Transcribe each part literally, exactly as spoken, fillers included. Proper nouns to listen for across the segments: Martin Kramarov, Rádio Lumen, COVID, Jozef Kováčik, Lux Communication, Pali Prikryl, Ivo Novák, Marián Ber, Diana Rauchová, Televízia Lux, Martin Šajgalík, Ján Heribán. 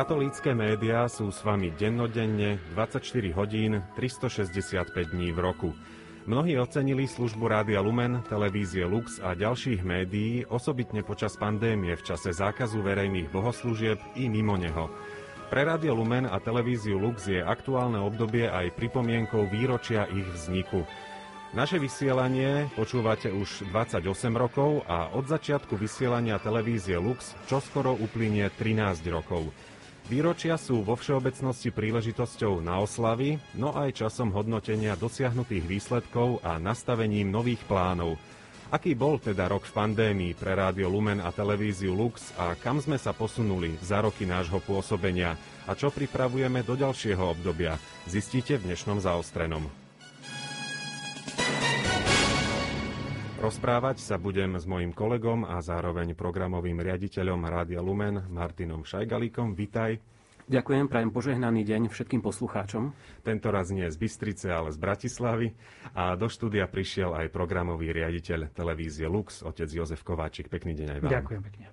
Katolícke médiá sú s vami dennodenne dvadsaťštyri hodín, tristošesťdesiatpäť dní v roku. Mnohí ocenili službu Rádia Lumen, Televízie Lux a ďalších médií, osobitne počas pandémie v čase zákazu verejných bohoslúžieb i mimo neho. Pre Rádio Lumen a Televíziu Lux je aktuálne obdobie aj pripomienkou výročia ich vzniku. Naše vysielanie počúvate už dvadsaťosem rokov a od začiatku vysielania Televízie Lux čoskoro uplynie trinásť rokov. Výročia sú vo všeobecnosti príležitosťou na oslavy, no aj časom hodnotenia dosiahnutých výsledkov a nastavením nových plánov. Aký bol teda rok v pandémii pre Rádio Lumen a Televíziu Lux a kam sme sa posunuli za roky nášho pôsobenia a čo pripravujeme do ďalšieho obdobia, zistíte v dnešnom Zaostrenom. Rozprávať sa budem s mojím kolegom a zároveň programovým riaditeľom Rádia Lumen Martinom Šajgalíkom. Vitaj. Ďakujem, prajem požehnaný deň všetkým poslucháčom. Tentoraz nie z Bystrice, ale z Bratislavy. A do štúdia prišiel aj programový riaditeľ Televízie Lux, otec Jozef Kováčik. Pekný deň aj vám. Ďakujem pekne.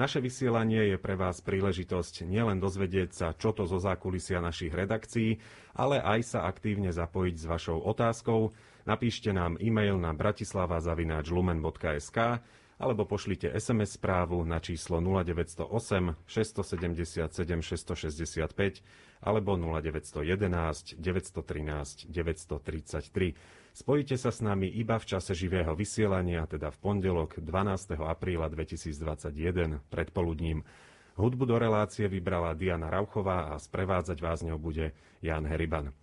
Naše vysielanie je pre vás príležitosť nielen dozvedieť sa, čo to zo zákulisia našich redakcií, ale aj sa aktívne zapojiť s vašou otázkou. Napíšte nám e-mail na bratislava zavináč lumen bodka es ká alebo pošlite es em es správu na číslo nula deväť nula osem, šesť sedem sedem, šesť šesť päť alebo nula deväť jedna jedna, deväť jedna tri, deväť tri tri. Spojite sa s nami iba v čase živého vysielania, teda v pondelok dvanásteho apríla dvetisícdvadsaťjeden predpoludním. Hudbu do relácie vybrala Diana Rauchová a sprevádzať vás ňou bude Ján Heribán.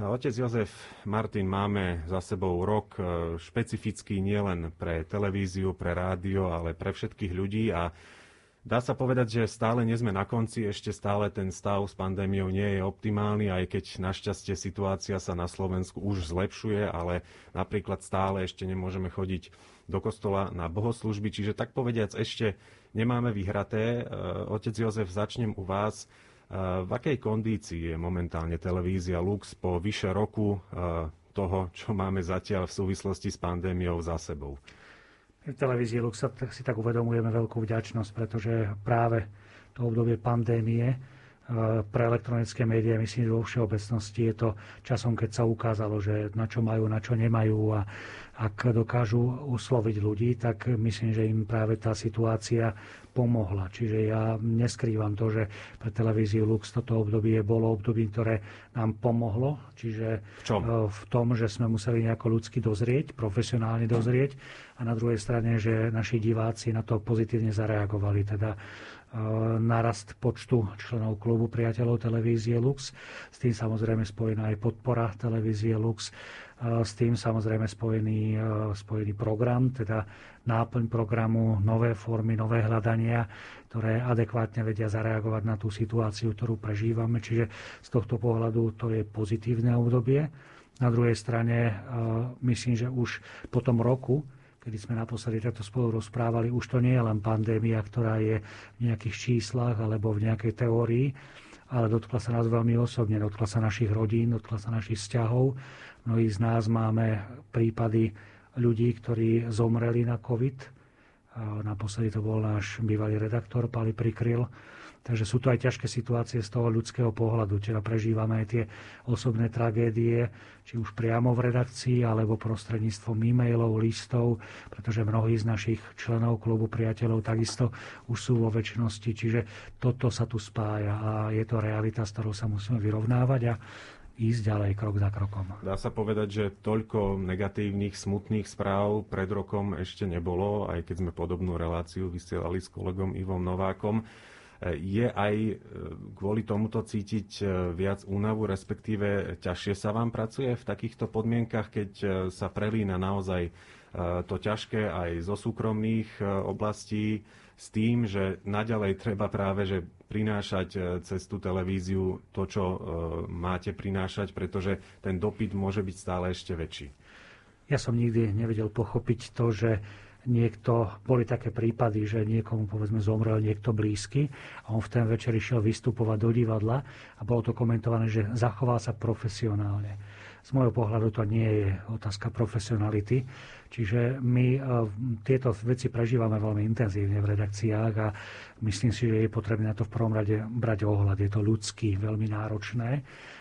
Otec Jozef, Martin, máme za sebou rok špecifický nielen pre televíziu, pre rádio, ale pre všetkých ľudí a dá sa povedať, že stále nie sme na konci, ešte stále ten stav s pandémiou nie je optimálny, aj keď našťastie situácia sa na Slovensku už zlepšuje, ale napríklad stále ešte nemôžeme chodiť do kostola na bohoslúžby, čiže tak povediac ešte nemáme vyhraté. Otec Jozef, začnem u vás. V akej kondícii je momentálne televízia Lux po vyše roku toho, čo máme zatiaľ v súvislosti s pandémiou za sebou? V televízii Lux si tak uvedomujeme veľkú vďačnosť, pretože práve to obdobie pandémie pre elektronické médiá, myslím, vo všeobecnosti je to časom, keď sa ukázalo, že na čo majú, na čo nemajú a ak dokážu usloviť ľudí, tak myslím, že im práve tá situácia pomohla. Čiže ja neskrývam to, že pre televíziu Lux toto obdobie bolo obdobie, ktoré nám pomohlo. Čiže v čom? V tom, že sme museli nejako ľudsky dozrieť, profesionálne dozrieť a na druhej strane, že naši diváci na to pozitívne zareagovali. Teda narast počtu členov klubu priateľov televízie Lux, s tým samozrejme spojená aj podpora televízie Lux, s tým samozrejme spojený, spojený program, teda náplň programu, nové formy, nové hľadania, ktoré adekvátne vedia zareagovať na tú situáciu, ktorú prežívame. Čiže z tohto pohľadu to je pozitívne obdobie. Na druhej strane myslím, že už po tom roku, kedy sme naposledy takto spolu rozprávali, už to nie je len pandémia, ktorá je v nejakých číslach alebo v nejakej teórii, ale dotkla sa nás veľmi osobne, dotkla sa našich rodín, dotkla sa našich vzťahov. Mnohí z nás máme prípady ľudí, ktorí zomreli na COVID. Naposledy to bol náš bývalý redaktor Pali Prikryl. Takže sú to aj ťažké situácie z toho ľudského pohľadu. Teda prežívame aj tie osobné tragédie, či už priamo v redakcii, alebo prostredníctvom e-mailov, listov, pretože mnohí z našich členov klubu priateľov takisto už sú vo väčšnosti. Čiže toto sa tu spája a je to realita, s ktorou sa musíme vyrovnávať a ísť ďalej krok za krokom. Dá sa povedať, že toľko negatívnych, smutných správ pred rokom ešte nebolo, aj keď sme podobnú reláciu vysielali s kolegom Ivom Novákom. Je aj kvôli tomuto cítiť viac únavu, respektíve ťažšie sa vám pracuje v takýchto podmienkach, keď sa prelína naozaj to ťažké aj zo súkromných oblastí s tým, že naďalej treba práve že prinášať cez tú televíziu to, čo máte prinášať, pretože ten dopyt môže byť stále ešte väčší. Ja som nikdy nevedel pochopiť to, že niekto, boli také prípady, že niekomu povedzme zomrel niekto blízky a on v ten večer išiel vystupovať do divadla a bolo to komentované, že zachoval sa profesionálne. Z môjho pohľadu to nie je otázka profesionality. Čiže my tieto veci prežívame veľmi intenzívne v redakciách a myslím si, že je potrebné to v prvom rade brať ohľad. Je to ľudský, veľmi náročné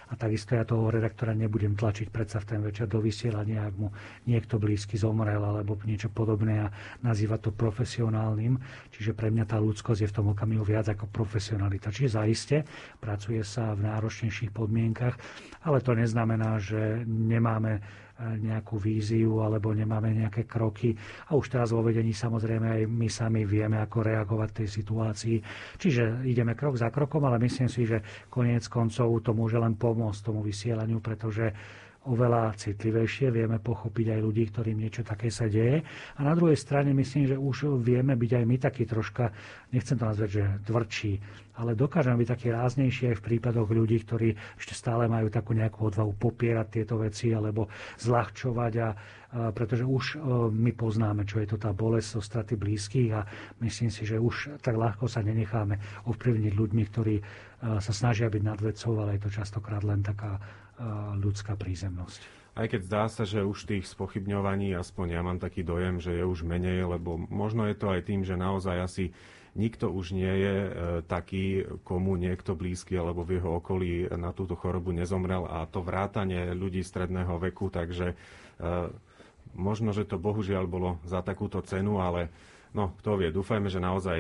a takisto ja toho redaktora nebudem tlačiť predsa v ten večer do vysielania, ak mu niekto blízky zomrel alebo niečo podobné a nazývať to profesionálnym. Čiže pre mňa tá ľudskosť je v tom okamihu viac ako profesionalita. Čiže zaiste pracuje sa v náročnejších podmienkach, ale to neznamená, že nemáme nejakú víziu alebo nemáme nejaké kroky. A už teraz vo vedení samozrejme aj my sami vieme, ako reagovať v tej situácii. Čiže ideme krok za krokom, ale myslím si, že koniec koncov to môže len pomôcť tomu vysielaniu, pretože oveľa citlivejšie vieme pochopiť aj ľudí, ktorým niečo také sa deje. A na druhej strane myslím, že už vieme byť aj my takí troška, nechcem to nazvať, že tvrdší, ale dokážeme byť takí ráznejší aj v prípadoch ľudí, ktorí ešte stále majú takú nejakú odvahu popierať tieto veci alebo zľahčovať, a, a pretože už my poznáme, čo je to tá bolesť zo straty blízkych a myslím si, že už tak ľahko sa nenecháme ovplyvniť ľuďmi, ktorí sa snažia byť nad vecou, ale je to častokrát len taká ľudská prízemnosť. Aj keď zdá sa, že už tých spochybňovaní, aspoň ja mám taký dojem, že je už menej, lebo možno je to aj tým, že naozaj asi nikto už nie je taký, komu niekto blízky alebo v jeho okolí na túto chorobu nezomrel, a to vrátane ľudí stredného veku, takže možno, že to bohužiaľ bolo za takúto cenu, ale no, kto vie, dúfajme, že naozaj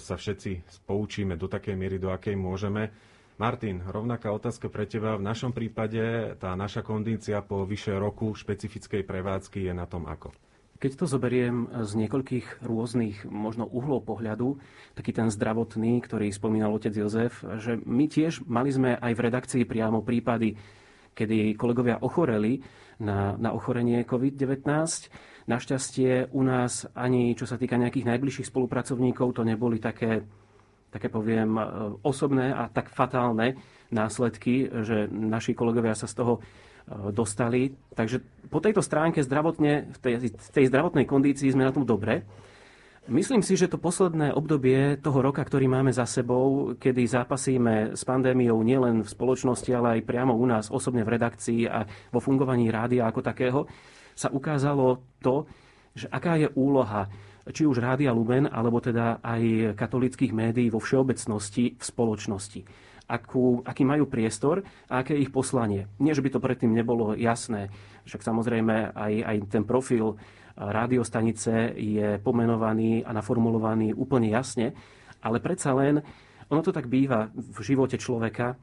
sa všetci poučíme do takej miery, do akej môžeme. Martin, rovnaká otázka pre teba. V našom prípade tá naša kondícia po vyše roku špecifickej prevádzky je na tom ako? Keď to zoberiem z niekoľkých rôznych možno uhlov pohľadu, taký ten zdravotný, ktorý spomínal otec Jozef, že my tiež mali sme aj v redakcii priamo prípady, kedy kolegovia ochoreli na, na ochorenie covid devätnásť. Našťastie u nás ani čo sa týka nejakých najbližších spolupracovníkov to neboli také také poviem osobné a tak fatálne následky, že naši kolegovia sa z toho dostali. Takže po tejto stránke zdravotne, v tej, tej zdravotnej kondícii sme na tom dobre. Myslím si, že to posledné obdobie toho roka, ktorý máme za sebou, kedy zápasíme s pandémiou nielen v spoločnosti, ale aj priamo u nás osobne v redakcii a vo fungovaní rádia ako takého, sa ukázalo to, že aká je úloha či už Rádia Lumen, alebo teda aj katolíckych médií vo všeobecnosti v spoločnosti. Akú, aký majú priestor a aké je ich poslanie. Nie, že by to predtým nebolo jasné. Však samozrejme aj, aj ten profil rádiostanice je pomenovaný a naformulovaný úplne jasne, ale predsa len ono to tak býva v živote človeka,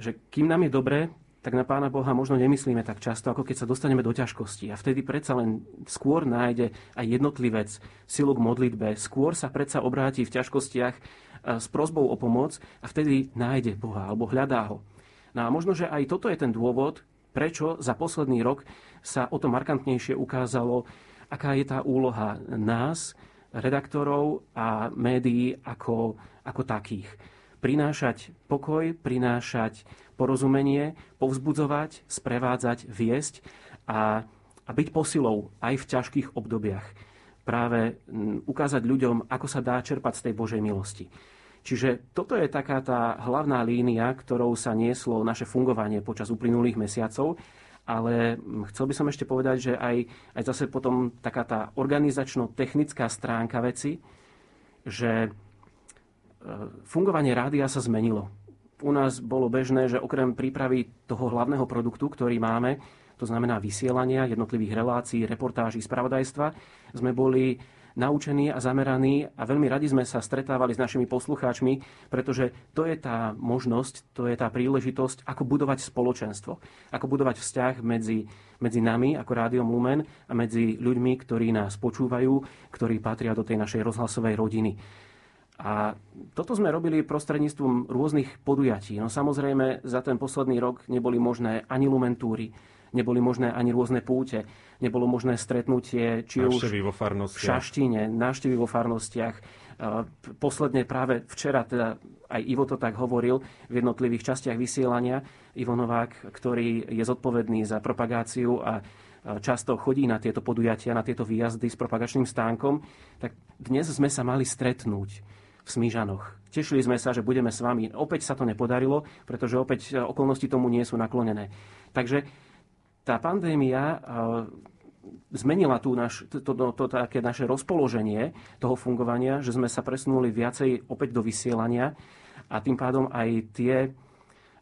že kým nám je dobre, tak na Pána Boha možno nemyslíme tak často, ako keď sa dostaneme do ťažkosti. A vtedy predsa len skôr nájde aj jednotlivec silu k modlitbe, skôr sa predsa obráti v ťažkostiach s prosbou o pomoc a vtedy nájde Boha alebo hľadá ho. No a možno, že aj toto je ten dôvod, prečo za posledný rok sa o to markantnejšie ukázalo, aká je tá úloha nás, redaktorov a médií ako, ako takých. Prinášať pokoj, prinášať porozumenie, povzbudzovať, sprevádzať, viesť a, a byť posilou aj v ťažkých obdobiach. Práve ukázať ľuďom, ako sa dá čerpať z tej Božej milosti. Čiže toto je taká tá hlavná línia, ktorou sa nieslo naše fungovanie počas uplynulých mesiacov, ale chcel by som ešte povedať, že aj, aj zase potom taká tá organizačno-technická stránka veci, že fungovanie rádia sa zmenilo. U nás bolo bežné, že okrem prípravy toho hlavného produktu, ktorý máme, to znamená vysielania jednotlivých relácií, reportáží, spravodajstva, sme boli naučení a zameraní a veľmi radi sme sa stretávali s našimi poslucháčmi, pretože to je tá možnosť, to je tá príležitosť, ako budovať spoločenstvo, ako budovať vzťah medzi, medzi nami ako Rádiom Lumen a medzi ľuďmi, ktorí nás počúvajú, ktorí patria do tej našej rozhlasovej rodiny. A toto sme robili prostredníctvom rôznych podujatí. No samozrejme, za ten posledný rok neboli možné ani lumentúry, neboli možné ani rôzne púte, nebolo možné stretnutie či už v Šaštine, návštevy vo farnostiach. Posledne práve včera, teda aj Ivo to tak hovoril, v jednotlivých častiach vysielania. Ivo Novák, ktorý je zodpovedný za propagáciu a často chodí na tieto podujatia, na tieto výjazdy s propagačným stánkom, tak dnes sme sa mali stretnúť v Smížanoch. Tešili sme sa, že budeme s vami. Opäť sa to nepodarilo, pretože opäť okolnosti tomu nie sú naklonené. Takže tá pandémia zmenila tú naš, to, to, to také naše rozpoloženie toho fungovania, že sme sa presunuli viacej opäť do vysielania a tým pádom aj tie,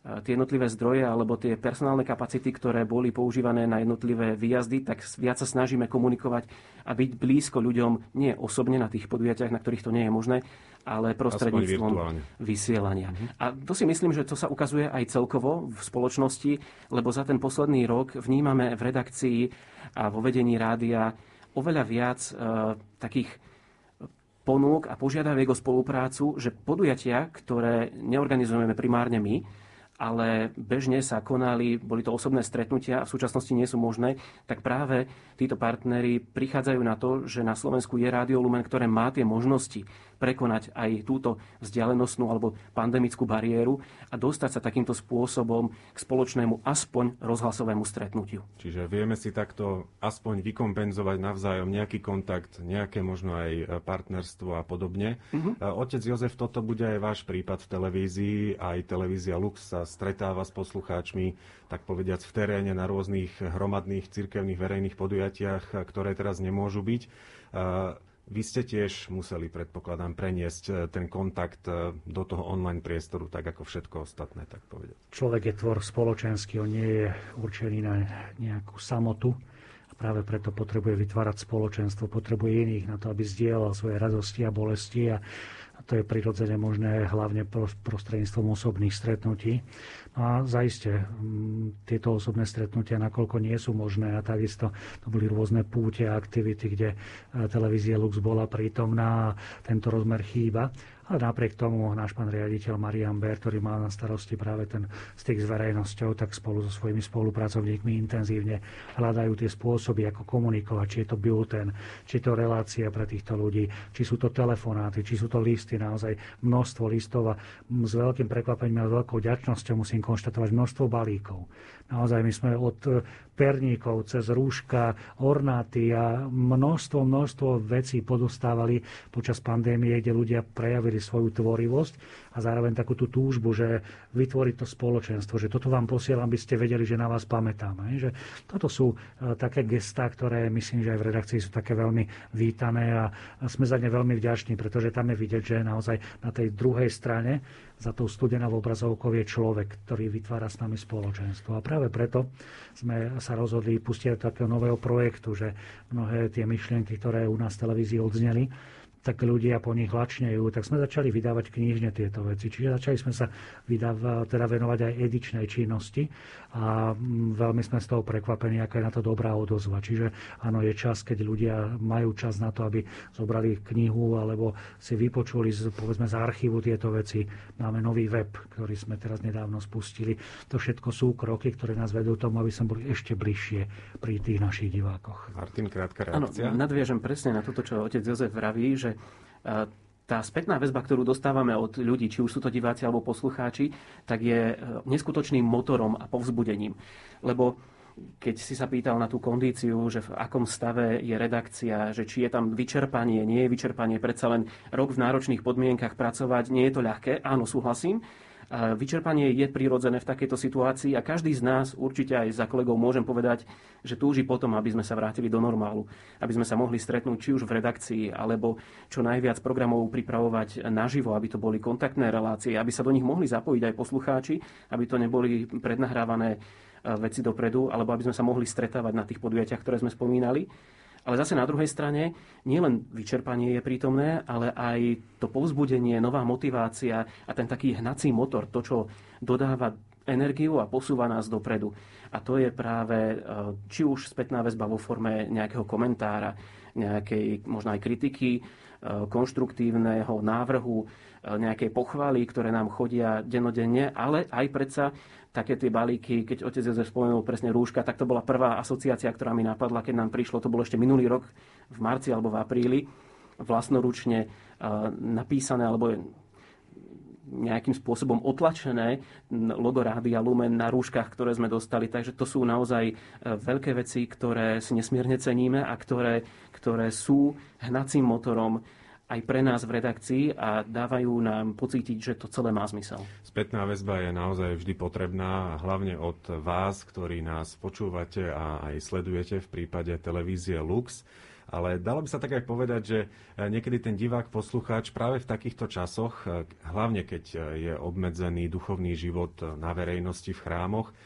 tie jednotlivé zdroje alebo tie personálne kapacity, ktoré boli používané na jednotlivé výjazdy, tak viac sa snažíme komunikovať a byť blízko ľuďom, nie osobne na tých podujatiach, na ktorých to nie je možné, ale prostredníctvom vysielania. Mhm. A to si myslím, že to sa ukazuje aj celkovo v spoločnosti, lebo za ten posledný rok vnímame v redakcii a vo vedení rádia oveľa viac e, takých ponúk a požiadaviek o spoluprácu, že podujatia, ktoré neorganizujeme primárne my, ale bežne sa konali, boli to osobné stretnutia a v súčasnosti nie sú možné, tak práve títo partneri prichádzajú na to, že na Slovensku je Rádio Lumen, ktoré má tie možnosti prekonať aj túto vzdialenostnú alebo pandemickú bariéru a dostať sa takýmto spôsobom k spoločnému aspoň rozhlasovému stretnutiu. Čiže vieme si takto aspoň vykompenzovať navzájom nejaký kontakt, nejaké možno aj partnerstvo a podobne. Mm-hmm. Otec Jozef, toto bude aj váš prípad v televízii, aj televízia Lux sa stretáva s poslucháčmi, tak povediac v teréne na rôznych hromadných, cirkevných, verejných podujatiach, ktoré teraz nemôžu byť. Vy ste tiež museli, predpokladám, preniesť ten kontakt do toho online priestoru, tak ako všetko ostatné, tak povedať. Človek je tvor spoločenský, on nie je určený na nejakú samotu a práve preto potrebuje vytvárať spoločenstvo, potrebuje iných na to, aby zdieľal svoje radosti a bolesti a to je prirodzene možné hlavne prostredníctvom osobných stretnutí. No a zaiste tieto osobné stretnutia, nakoľko nie sú možné, a takisto to boli rôzne púte a aktivity, kde televízia Lux bola prítomná a tento rozmer chýba. Ale napriek tomu náš pán riaditeľ Marián Ber, ktorý má na starosti práve ten styk s verejnosťou, tak spolu so svojimi spolupracovníkmi intenzívne hľadajú tie spôsoby, ako komunikovať, či je to bulletin, či je to relácia pre týchto ľudí, či sú to telefonáty, či sú to listy, naozaj množstvo listov a s veľkým prekvapením a veľkou vďačnosťou musím konštatovať množstvo balíkov. Naozaj my sme od perníkov cez rúška, ornáty a množstvo, množstvo vecí podostávali počas pandémie, kde ľudia prejavili svoju tvorivosť a zároveň takú tú túžbu, že vytvoriť to spoločenstvo, že toto vám posielam, aby ste vedeli, že na vás pamätáme. Že toto sú také gestá, ktoré myslím, že aj v redakcii sú také veľmi vítané a sme za ne veľmi vďační, pretože tam je vidieť, že naozaj na tej druhej strane za tou studenou obrazovkou je človek, ktorý vytvára s nami spoločenstvo. A práve preto sme sa rozhodli pustiť do takého nového projektu, že mnohé tie myšlienky, ktoré u nás v televízii odzneli, tak ľudia po nich lačnejú, tak sme začali vydávať knižne tieto veci. Čiže začali sme sa vydáva, teda venovať aj edičnej činnosti a veľmi sme z toho prekvapení, aká je na to dobrá odozva. Čiže áno, je čas, keď ľudia majú čas na to, aby zobrali knihu alebo si vypočuli z, povedzme, z archívu tieto veci. Máme nový web, ktorý sme teraz nedávno spustili. To všetko sú kroky, ktoré nás vedú tomu, aby sme boli ešte bližšie pri tých našich divákoch. Martin, krátka reakcia. Áno, nadviežem presne na toto, čo otec Jozef vraví, že tá spätná väzba, ktorú dostávame od ľudí, či už sú to diváci alebo poslucháči, tak je neskutočným motorom a povzbudením. Lebo keď si sa pýtal na tú kondíciu, že v akom stave je redakcia, že či je tam vyčerpanie, nie je vyčerpanie, predsa len rok v náročných podmienkach pracovať, nie je to ľahké, áno, súhlasím. Vyčerpanie je prirodzené v takejto situácii a každý z nás, určite aj za kolegov môžem povedať, že túži potom, aby sme sa vrátili do normálu, aby sme sa mohli stretnúť či už v redakcii, alebo čo najviac programov pripravovať naživo, aby to boli kontaktné relácie, aby sa do nich mohli zapojiť aj poslucháči, aby to neboli prednahrávané veci dopredu, alebo aby sme sa mohli stretávať na tých podujatiach, ktoré sme spomínali. Ale zase na druhej strane nielen vyčerpanie je prítomné, ale aj to povzbudenie, nová motivácia a ten taký hnací motor, to, čo dodáva energiu a posúva nás dopredu. A to je práve či už spätná väzba vo forme nejakého komentára, nejakej možno aj kritiky, konštruktívneho návrhu, nejakej pochvály, ktoré nám chodia dennodenne, ale aj predsa také tie balíky, keď otec Jozef spomenul presne rúška, tak to bola prvá asociácia, ktorá mi napadla, keď nám prišlo, to bolo ešte minulý rok v marci alebo v apríli, vlastnoručne napísané alebo nejakým spôsobom otlačené logo Rádia Lumen na rúškach, ktoré sme dostali. Takže to sú naozaj veľké veci, ktoré si nesmierne ceníme a ktoré, ktoré sú hnacím motorom a aj pre nás v redakcii a dávajú nám pocítiť, že to celé má zmysel. Spätná väzba je naozaj vždy potrebná, hlavne od vás, ktorí nás počúvate a aj sledujete v prípade televízie Lux. Ale dalo by sa tak aj povedať, že niekedy ten divák, poslucháč práve v takýchto časoch, hlavne keď je obmedzený duchovný život na verejnosti v chrámoch,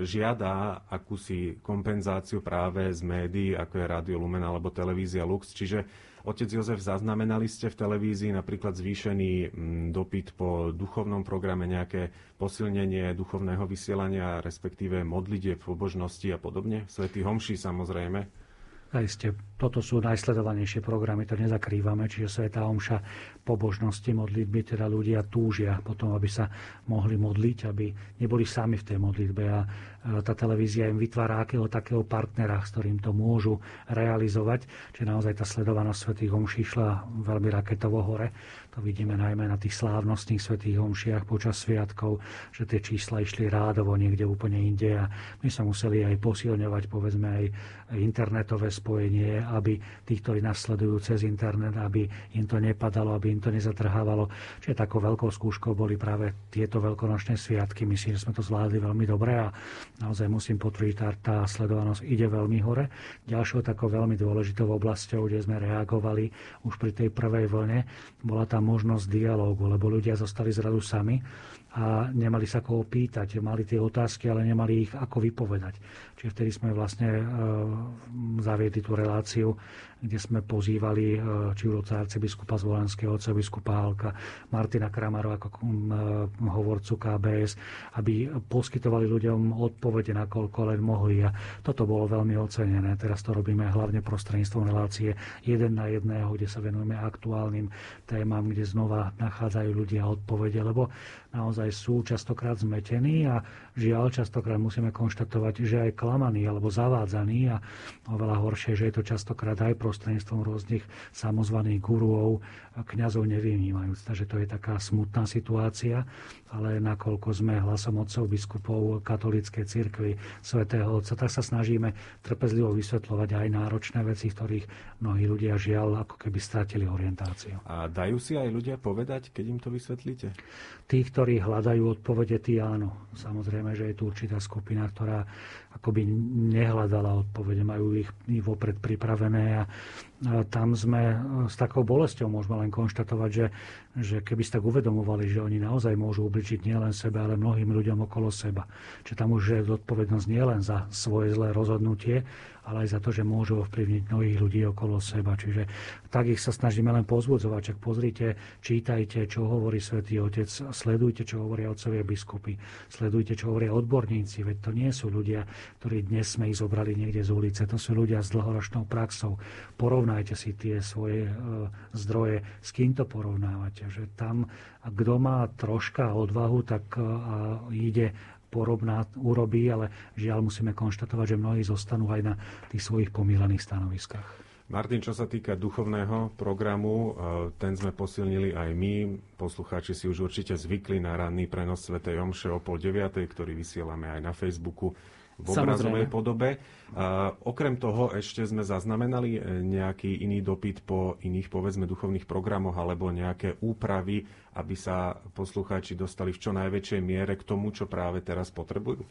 žiada akúsi kompenzáciu práve z médií, ako je Rádio Lumen alebo Televízia Lux. Čiže, otec Jozef, zaznamenali ste v televízii napríklad zvýšený dopyt po duchovnom programe, nejaké posilnenie duchovného vysielania, respektíve modlitieb, pobožnosti a podobne? Svätý homší, samozrejme. Zaiste, toto sú najsledovanejšie programy, to nezakrývame, čiže svätá omša, pobožnosti, modlitby, teda ľudia túžia potom, aby sa mohli modliť, aby neboli sami v tej modlitbe a tá televízia im vytvára akého takého partnera, s ktorým to môžu realizovať, čiže naozaj tá sledovanosť svätých omší šla veľmi raketovo hore. To vidíme najmä na tých slávnostných svätých omšiach počas sviatkov, že tie čísla išli rádovo niekde úplne inde a my sa museli aj posilňovať, povedzme, aj internetové spojenie, aby tí, ktorí nás sledujú cez internet, aby im to nepadalo, aby im to nezatrhávalo. Čiže takou veľkou skúškou boli práve tieto veľkonočné sviatky. Myslím, že sme to zvládli veľmi dobre a naozaj musím potvrdiť, tá, tá sledovanosť ide veľmi hore. Ďalšou takou veľmi dôležitou oblasťou, kde sme reagovali už pri tej prvej vlne, bola tá možnosť dialógu, lebo ľudia zostali zrazu sami a nemali sa koho pýtať, mali tie otázky, ale nemali ich ako vypovedať. Čiže vtedy sme vlastne e, zaviedli tú reláciu, kde sme pozývali e, či oca arcibiskupa z Volenského, oca biskupa Halka, Martina Kramarova ako e, hovorcu ká bé es, aby poskytovali ľuďom odpovede, nakoľko len mohli. A toto bolo veľmi ocenené. Teraz to robíme hlavne prostredníctvom relácie jeden na jedného, kde sa venujeme aktuálnym témam, kde znova nachádzajú ľudia odpovede, lebo naozaj aj sú častokrát zmetení a žiaľ častokrát musíme konštatovať, že aj klamaní alebo zavádzaní a oveľa horšie, že je to častokrát aj prostredníctvom rôznych samozvaných guruov, kňazov nevynímajúc. Takže to je taká smutná situácia, ale nakoľko sme hlasom otcov biskupov katolíckej cirkvi svätého Otca, tak sa snažíme trpezlivo vysvetľovať aj náročné veci, v ktorých mnohí ľudia žiaľ ako keby stratili orientáciu. A dajú si aj ľudia povedať, keď im to vysvetlíte? Tí, ktorí hľadajú odpovede, tí áno. Samozrejme, že je tu určitá skupina, ktorá akoby nehľadala odpovede, majú ich vopred pripravené a tam sme s takou bolesťou môžeme len konštatovať, že, že keby ste tak uvedomovali, že oni naozaj môžu ubličiť nielen sebe, ale mnohým ľuďom okolo seba. Čiže tam už je zodpovednosť nielen za svoje zlé rozhodnutie, ale aj za to, že môžu ovplyvniť mnohých ľudí okolo seba. Čiže tak ich sa snažíme len povzbudzovať. Čak pozrite, čítajte, čo hovorí Svätý Otec, sledujte, čo hovoria otcovia biskupy, sledujte, čo hovoria odborníci, veď to nie sú ľudia, ktorí dnes sme ich zobrali niekde z ulice, to sú ľudia s dlhoročnou praxou. Porovnajte si tie svoje e, zdroje, s kým to porovnávate, že tam, kto má troška odvahu, tak e, a ide porovná urobí, ale žiaľ musíme konštatovať, že mnohí zostanú aj na tých svojich pomílených stanoviskách. Martin, čo sa týka duchovného programu, ten sme posilnili aj my. Poslucháči si už určite zvykli na ranný prenos svätej omše o pol deviatej, ktorý vysielame aj na Facebooku v obrazovej podobe. A okrem toho ešte sme zaznamenali nejaký iný dopyt po iných, povedzme, duchovných programoch alebo nejaké úpravy, aby sa poslucháči dostali v čo najväčšej miere k tomu, čo práve teraz potrebujú?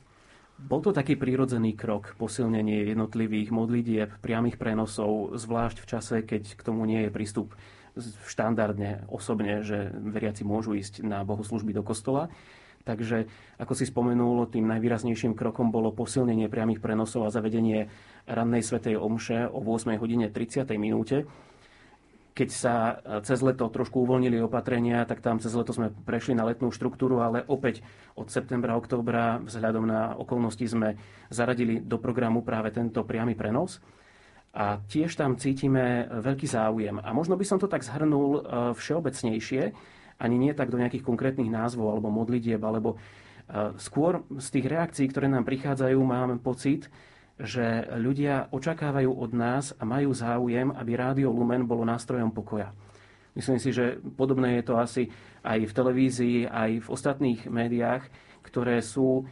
Bol to taký prírodzený krok, posilnenie jednotlivých modlitieb, priamych prenosov, zvlášť v čase, keď k tomu nie je prístup štandardne osobne, že veriaci môžu ísť na bohoslužby do kostola. Takže, ako si spomenul, tým najvýraznejším krokom bolo posilnenie priamych prenosov a zavedenie rannej svätej omše o ôsmej hodine tridsať minúte. Keď sa cez leto trošku uvoľnili opatrenia, tak tam cez leto sme prešli na letnú štruktúru, ale opäť od septembra, októbra vzhľadom na okolnosti sme zaradili do programu práve tento priamy prenos. A tiež tam cítime veľký záujem. A možno by som to tak zhrnul všeobecnejšie, ani nie tak do nejakých konkrétnych názvov alebo modlitieb, alebo skôr z tých reakcií, ktoré nám prichádzajú, mám pocit, že ľudia očakávajú od nás a majú záujem, aby Rádio Lumen bolo nástrojom pokoja. Myslím si, že podobné je to asi aj v televízii, aj v ostatných médiách, ktoré sú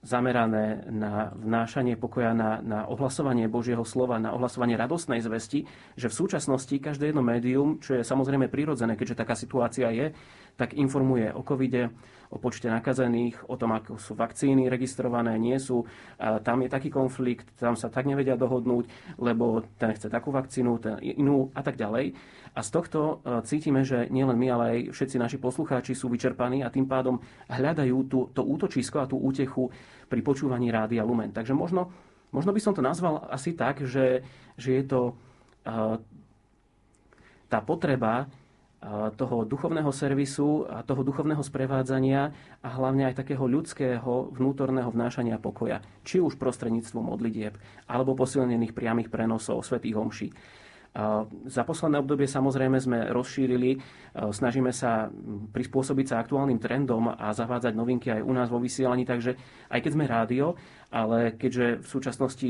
zamerané na vnášanie pokoja, na, na ohlasovanie Božieho slova, na ohlasovanie radostnej zvesti, že v súčasnosti každé jedno médium, čo je samozrejme prirodzené, keďže taká situácia je, tak informuje o covide, o počte nakazených, o tom, ako sú vakcíny registrované, nie sú. A tam je taký konflikt, tam sa tak nevedia dohodnúť, lebo ten chce takú vakcínu, ten inú a tak ďalej. A z tohto cítime, že nielen my, ale aj všetci naši poslucháči sú vyčerpaní a tým pádom hľadajú tú, to útočisko a tú útechu pri počúvaní Rádia Lumen. Takže možno, možno by som to nazval asi tak, že, že je to uh, tá potreba uh, toho duchovného servisu a toho duchovného sprevádzania a hlavne aj takého ľudského vnútorného vnášania pokoja. Či už prostredníctvom modlitieb alebo posilnených priamych prenosov svätých omší. Za posledné obdobie samozrejme sme rozšírili, snažíme sa prispôsobiť sa aktuálnym trendom a zavádzať novinky aj u nás vo vysielaní, takže aj keď sme rádio, ale keďže v súčasnosti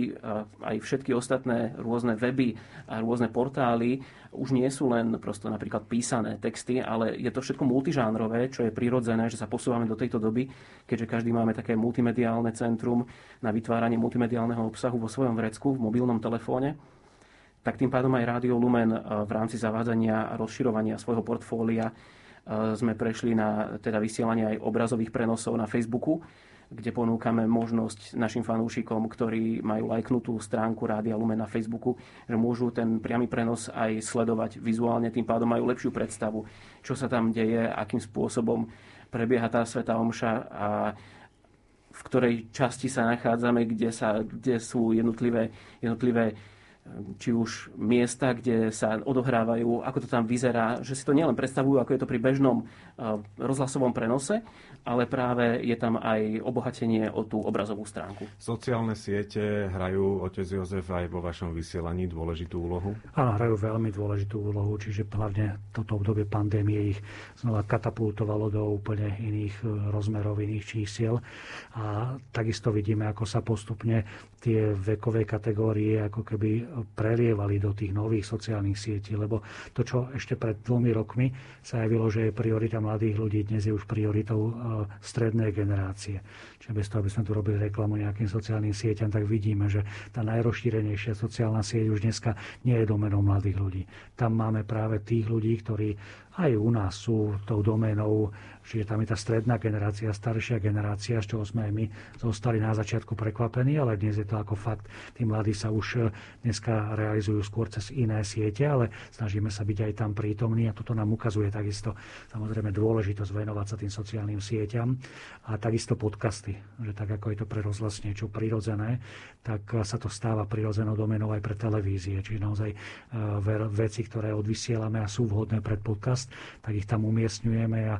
aj všetky ostatné rôzne weby a rôzne portály už nie sú len prosto napríklad písané texty, ale je to všetko multižánrové, čo je prirodzené, že sa posúvame do tejto doby, keďže každý máme také multimediálne centrum na vytváranie multimediálneho obsahu vo svojom vrecku, v mobilnom telefóne, tak tým pádom aj Rádio Lumen v rámci zavádzania a rozširovania svojho portfólia sme prešli na teda vysielanie aj obrazových prenosov na Facebooku, kde ponúkame možnosť našim fanúšikom, ktorí majú lajknutú stránku Rádia Lumen na Facebooku, že môžu ten priamy prenos aj sledovať vizuálne, tým pádom majú lepšiu predstavu, čo sa tam deje, akým spôsobom prebieha tá svätá omša a v ktorej časti sa nachádzame, kde, sa, kde sú jednotlivé, jednotlivé či už miesta, kde sa odohrávajú, ako to tam vyzerá, že si to nielen predstavujú, ako je to pri bežnom rozhlasovom prenose, ale práve je tam aj obohatenie o tú obrazovú stránku. Sociálne siete hrajú, otec Jozef, aj vo vašom vysielaní dôležitú úlohu? Áno, hrajú veľmi dôležitú úlohu, čiže hlavne toto obdobie pandémie ich znova katapultovalo do úplne iných rozmerov, iných čísiel. A takisto vidíme, ako sa postupne tie vekové kategórie ako keby prelievali do tých nových sociálnych sietí, lebo to, čo ešte pred dvomi rokmi sa javilo, že je priorita mladých ľudí, dnes je už prioritou strednej generácie. Čiže bez toho, aby sme tu robili reklamu nejakým sociálnym sieťam, tak vidíme, že tá najrozšírenejšia sociálna sieť už dneska nie je doménou mladých ľudí. Tam máme práve tých ľudí, ktorí aj u nás sú tou doménou, čiže tam je tá stredná generácia, staršia generácia, z čoho sme aj my zostali na začiatku prekvapení, ale dnes je to ako fakt. Tí mladí sa už dneska realizujú skôr cez iné siete, ale snažíme sa byť aj tam prítomní a toto nám ukazuje takisto samozrejme dôležitosť venovať sa tým sociálnym sieťam a takisto podcasty, že tak ako je to pre rozhlas niečo prirodzené, tak sa to stáva prirodzenou doménou aj pre televízie, čiže naozaj veci, ktoré odvysielame a sú vhodné pre podcast, tak ich tam umiestňujeme. A,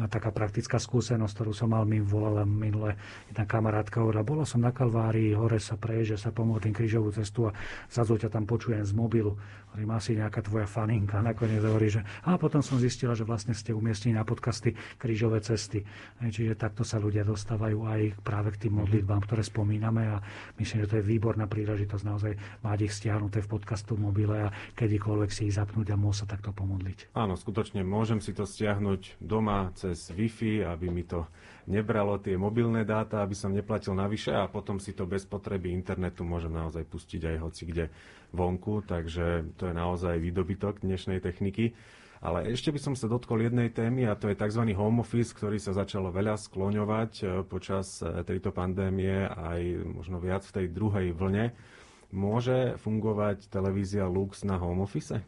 a taká praktická skúsenosť, ktorú som mal, mi volala minule jedna kamarátka, hovorila, bola som na Kalvárii, hore sa preježe, sa pomôžem krížovú cestu a zrazu ťa tam počujem z mobilu. Hovorím, asi nejaká tvoja faninka. Nakoniec hovorí, že a potom som zistila, že vlastne ste umiestnili na podcasty krížové cesty. Čiže takto sa ľudia dostávajú aj práve k tým modlitbám, ktoré spomíname a myslím, že to je výborná príležitosť naozaj mať ich stiahnuté v podcastu mobile a kedykoľvek si ich zapnúť a môcť sa takto pomodliť. Áno, skutočne môžem si to stiahnuť doma cez Wi-Fi, aby mi to nebralo tie mobilné dáta, aby som neplatil navyše a potom si to bez potreby internetu môžem naozaj pustiť aj hoci kde vonku, takže to je naozaj výdobytok dnešnej techniky. Ale ešte by som sa dotkol jednej témy a to je tzv. Home office, ktorý sa začalo veľa skloňovať počas tejto pandémie aj možno viac v tej druhej vlne. Môže fungovať televízia Lux na home office?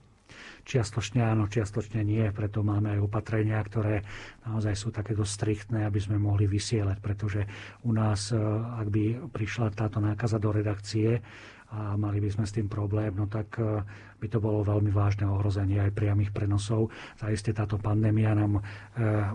Čiastočne áno, čiastočne nie, preto máme aj opatrenia, ktoré naozaj sú takéto striktné, aby sme mohli vysielať, pretože u nás, ak by prišla táto nákaza do redakcie a mali by sme s tým problém, no tak by to bolo veľmi vážne ohrozenie aj priamých prenosov. Zaiste táto pandémia nám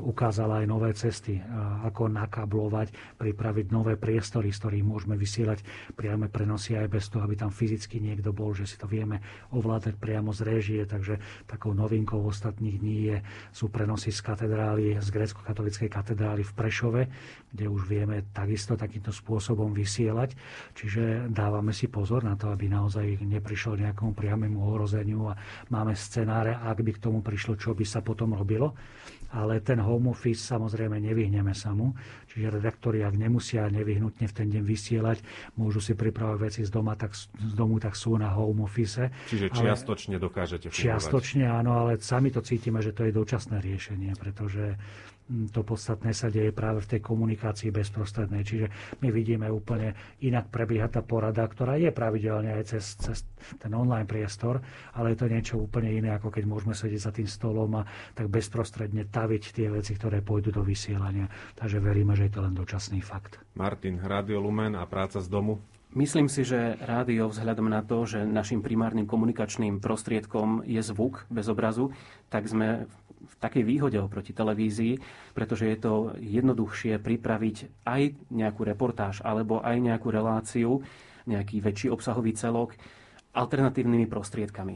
ukázala aj nové cesty, ako nakablovať, pripraviť nové priestory, z ktorých môžeme vysielať priame prenosy aj bez toho, aby tam fyzicky niekto bol, že si to vieme ovládať priamo z réžie. Takže takou novinkou ostatných dní je, sú prenosy z katedrály, z grécko-katolíckej katedrály v Prešove, kde už vieme takisto takýmto spôsobom vysielať. Čiže dávame si pozor, pozor na to, aby naozaj neprišlo nejakomu priamému ohrozeniu a máme scenáre, ak by k tomu prišlo, čo by sa potom robilo. Ale ten home office samozrejme nevyhneme sa mu. Čiže redaktori, ak nemusia nevyhnutne v ten deň vysielať, môžu si pripravať veci z, doma, tak, z domu, tak sú na home office. Čiže čiastočne ale, dokážete fungovať. Čiastočne áno, ale sami to cítime, že to je dočasné riešenie, pretože to podstatné sa deje práve v tej komunikácii bezprostrednej. Čiže my vidíme úplne inak prebieha tá porada, ktorá je pravidelne aj cez, cez ten online priestor, ale je to niečo úplne iné, ako keď môžeme sedieť za tým stolom a tak bezprostredne taviť tie veci, ktoré pôjdu do vysielania. Takže veríme, že je to len dočasný fakt. Martin, Rádio Lumen a práca z domu? Myslím si, že rádio vzhľadom na to, že našim primárnym komunikačným prostriedkom je zvuk bez obrazu, tak sme v takej výhode oproti televízii, pretože je to jednoduchšie pripraviť aj nejakú reportáž alebo aj nejakú reláciu, nejaký väčší obsahový celok alternatívnymi prostriedkami.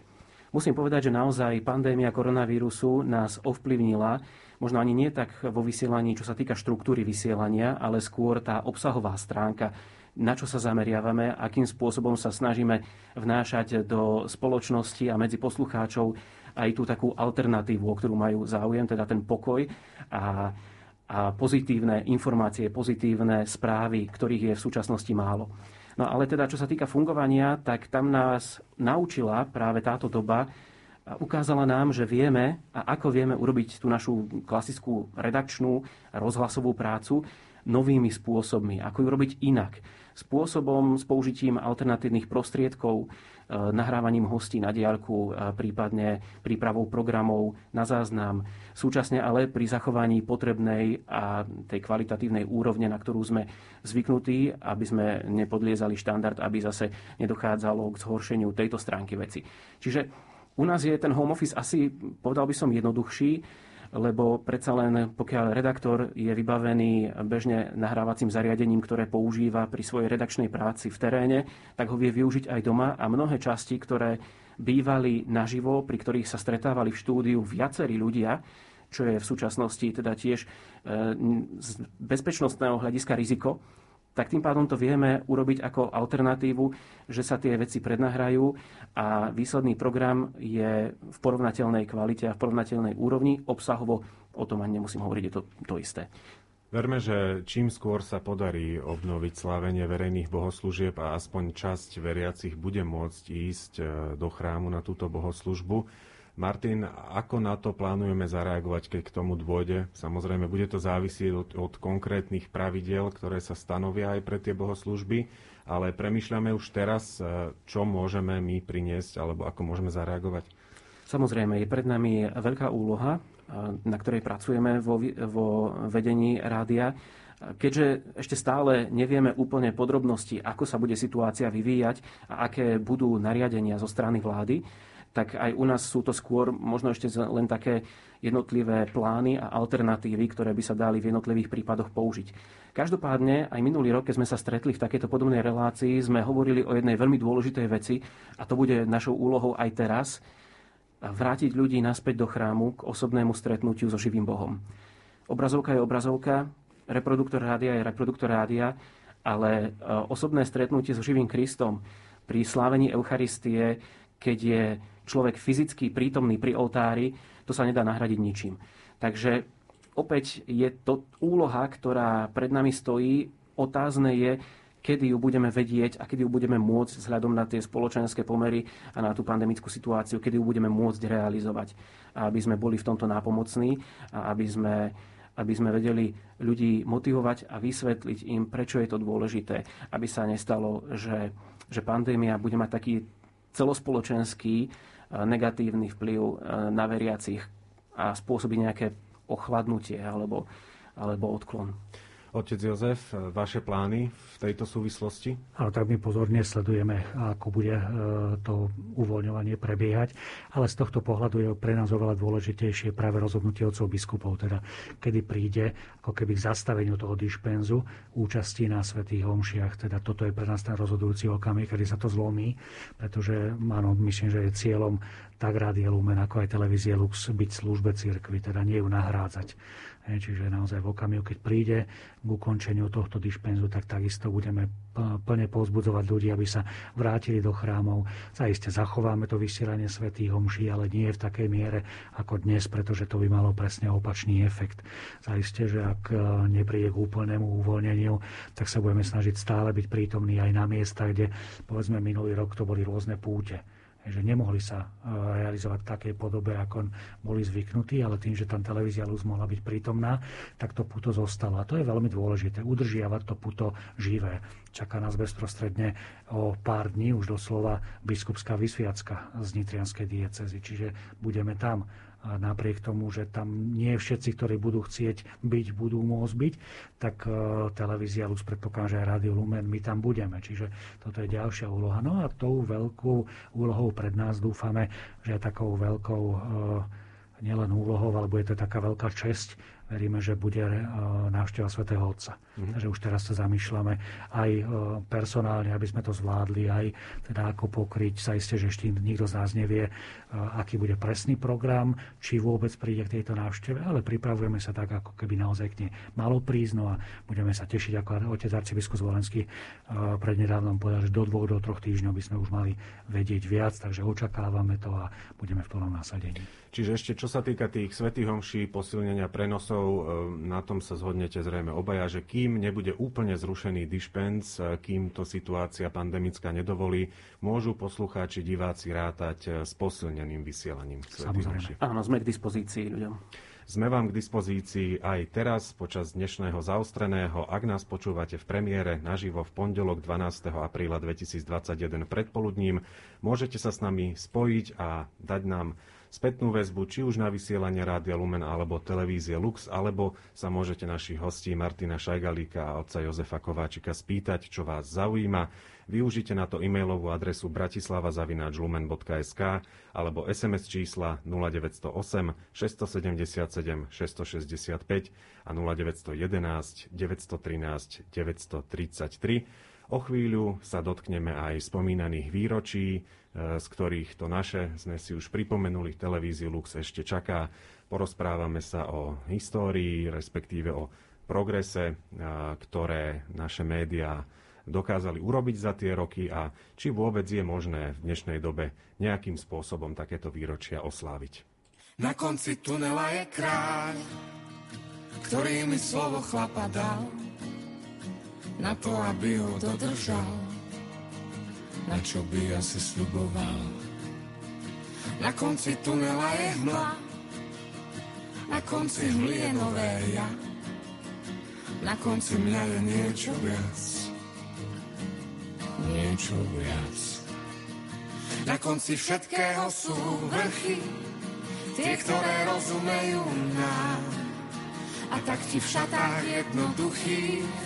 Musím povedať, že naozaj pandémia koronavírusu nás ovplyvnila, možno ani nie tak vo vysielaní, čo sa týka štruktúry vysielania, ale skôr tá obsahová stránka, na čo sa zameriavame, akým spôsobom sa snažíme vnášať do spoločnosti a medzi poslucháčov aj tú takú alternatívu, o ktorú majú záujem, teda ten pokoj a, a pozitívne informácie, pozitívne správy, ktorých je v súčasnosti málo. No ale teda, čo sa týka fungovania, tak tam nás naučila práve táto doba a ukázala nám, že vieme a ako vieme urobiť tú našu klasickú redakčnú rozhlasovú prácu novými spôsobmi, ako ju robiť inak. Spôsobom s použitím alternatívnych prostriedkov, nahrávaním hostí na diaľku, prípadne prípravou programov na záznam, súčasne ale pri zachovaní potrebnej a tej kvalitatívnej úrovne, na ktorú sme zvyknutí, aby sme nepodliezali štandard, aby zase nedochádzalo k zhoršeniu tejto stránky veci. Čiže u nás je ten home office asi, povedal by som, jednoduchší, lebo predsa len pokiaľ redaktor je vybavený bežne nahrávacím zariadením, ktoré používa pri svojej redakčnej práci v teréne, tak ho vie využiť aj doma a mnohé časti, ktoré bývali naživo, pri ktorých sa stretávali v štúdiu viacerí ľudia, čo je v súčasnosti teda tiež z bezpečnostného hľadiska riziko, tak tým pádom to vieme urobiť ako alternatívu, že sa tie veci prednahrajú a výsledný program je v porovnateľnej kvalite a v porovnateľnej úrovni. Obsahovo o tom ani nemusím hovoriť, je to to isté. Verme, že čím skôr sa podarí obnoviť slávenie verejných bohoslúžieb a aspoň časť veriacich bude môcť ísť do chrámu na túto bohoslúžbu. Martin, ako na to plánujeme zareagovať, keď k tomu dôjde? Samozrejme, bude to závisieť od, od konkrétnych pravidiel, ktoré sa stanovia aj pre tie bohoslúžby, ale premýšľame už teraz, čo môžeme my priniesť, alebo ako môžeme zareagovať? Samozrejme, je pred nami veľká úloha, na ktorej pracujeme vo, vo vedení rádia. Keďže ešte stále nevieme úplne podrobnosti, ako sa bude situácia vyvíjať a aké budú nariadenia zo strany vlády, tak aj u nás sú to skôr možno ešte len také jednotlivé plány a alternatívy, ktoré by sa dali v jednotlivých prípadoch použiť. Každopádne, aj minulý rok, keď sme sa stretli v takejto podobnej relácii, sme hovorili o jednej veľmi dôležitej veci a to bude našou úlohou aj teraz, vrátiť ľudí naspäť do chrámu k osobnému stretnutiu so živým Bohom. Obrazovka je obrazovka, reproduktor rádia je reproduktor rádia, ale osobné stretnutie so živým Kristom pri slávení Eucharistie, keď je človek fyzicky prítomný pri oltári, to sa nedá nahradiť ničím. Takže opäť je to úloha, ktorá pred nami stojí. Otázne je, kedy ju budeme vedieť a kedy ju budeme môcť vzhľadom na tie spoločenské pomery a na tú pandemickú situáciu, kedy ju budeme môcť realizovať. A aby sme boli v tomto nápomocní a aby sme, aby sme vedeli ľudí motivovať a vysvetliť im, prečo je to dôležité. Aby sa nestalo, že, že pandémia bude mať taký celospoločenský negatívny vplyv na veriacich a spôsobí nejaké ochladnutie alebo, alebo odklon. Otec Jozef, vaše plány v tejto súvislosti? Áno, tak my pozorne sledujeme, ako bude to uvoľňovanie prebiehať, ale z tohto pohľadu je pre nás oveľa dôležitejšie práve rozhodnutie otcov biskupov, teda kedy príde ako keby k zastaveniu toho dišpenzu účasti na svätých omšiach. Teda toto je pre nás ten rozhodujúci okamih, kedy sa to zlomí, pretože áno, myslím, že je cieľom tak Rádia Lumen, ako aj Televízie Lux byť službe cirkvi, teda nie ju nahrádzať. Čiže naozaj v okamihu, keď príde k ukončeniu tohto dispenzu, tak takisto budeme plne povzbudzovať ľudí, aby sa vrátili do chrámov. Zaiste zachováme to vysielanie svätých omší, ale nie v takej miere ako dnes, pretože to by malo presne opačný efekt. Zaiste, že ak nepríde k úplnému uvoľneniu, tak sa budeme snažiť stále byť prítomní aj na miestach, kde povedzme minulý rok to boli rôzne púte. Takže nemohli sa realizovať v takej podobe, ako boli zvyknutí, ale tým, že tam televízia Lux mohla byť prítomná, tak to puto zostalo. A to je veľmi dôležité, udržiavať to puto živé. Čaká nás bezprostredne o pár dní už doslova biskupská vysviacka z nitrianskej diecézy, čiže budeme tam. A napriek tomu, že tam nie všetci, ktorí budú chcieť byť, budú môcť byť, tak televízia Lux, predpokladám, že aj Rádio Lumen, my tam budeme. Čiže toto je ďalšia úloha. No a tou veľkou úlohou pred nás dúfame, že takou veľkou nielen úlohou, ale bude to taká veľká česť. Veríme, že bude návšteva Svätého Otca. Mm-hmm. Takže už teraz sa zamýšľame aj personálne, aby sme to zvládli, aj teda ako pokryť. Zaiste, že ešte nikto z nás nevie, aký bude presný program, či vôbec príde k tejto návšteve, ale pripravujeme sa tak, ako keby naozaj k nej malo prísť. No a budeme sa tešiť, ako otec arcibiskup Zvolenský prednedávnom povedal, že do dvoch, do troch týždňov by sme už mali vedieť viac, takže očakávame to a budeme v plnom nasadení. Čiže ešte čo sa týka tých svätých omší, posilnenia prenosov, na tom sa zhodnete zrejme obaja, že kým nebude úplne zrušený dispens, kým to situácia pandemická nedovolí, môžu poslucháči, diváci rátať s posilneným vysielaním svätých omší. Áno, sme k dispozícii ľuďom. Sme vám k dispozícii aj teraz počas dnešného zaostreného. Ak nás počúvate v premiére naživo v pondelok dvanásteho apríla dvetisícdvadsaťjeden predpoludním, môžete sa s nami spojiť a dať nám spätnú väzbu, či už na vysielanie Rádia Lumen alebo televízie Lux, alebo sa môžete našich hostí Martina Šajgalíka a otca Jozefa Kováčika spýtať, čo vás zaujíma. Využite na to e-mailovú adresu bratislava zavináč lumen bodka es ká alebo es em es čísla nula deväť nula osem šesť sedem sedem šesť šesť päť a nula deväť jedna jedna deväť jedna tri deväť tri tri. O chvíľu sa dotkneme aj spomínaných výročí, z ktorých to naše sme si už pripomenuli, televíziu Lux ešte čaká. Porozprávame sa o histórii, respektíve o progrese, ktoré naše médiá dokázali urobiť za tie roky a či vôbec je možné v dnešnej dobe nejakým spôsobom takéto výročia osláviť. Na konci tunela je kráľ, ktorý mi slovo chlapa dal, na to, aby ho dodržal, na čo by asi sľuboval. Na konci tunela je hmla, na konci hmly je nové ja, na konci mňa je niečo viac, niečo viac. Na konci všetkého sú vrchy, tie, ktoré rozumejú nám, a tak ti v šatách jednoduchých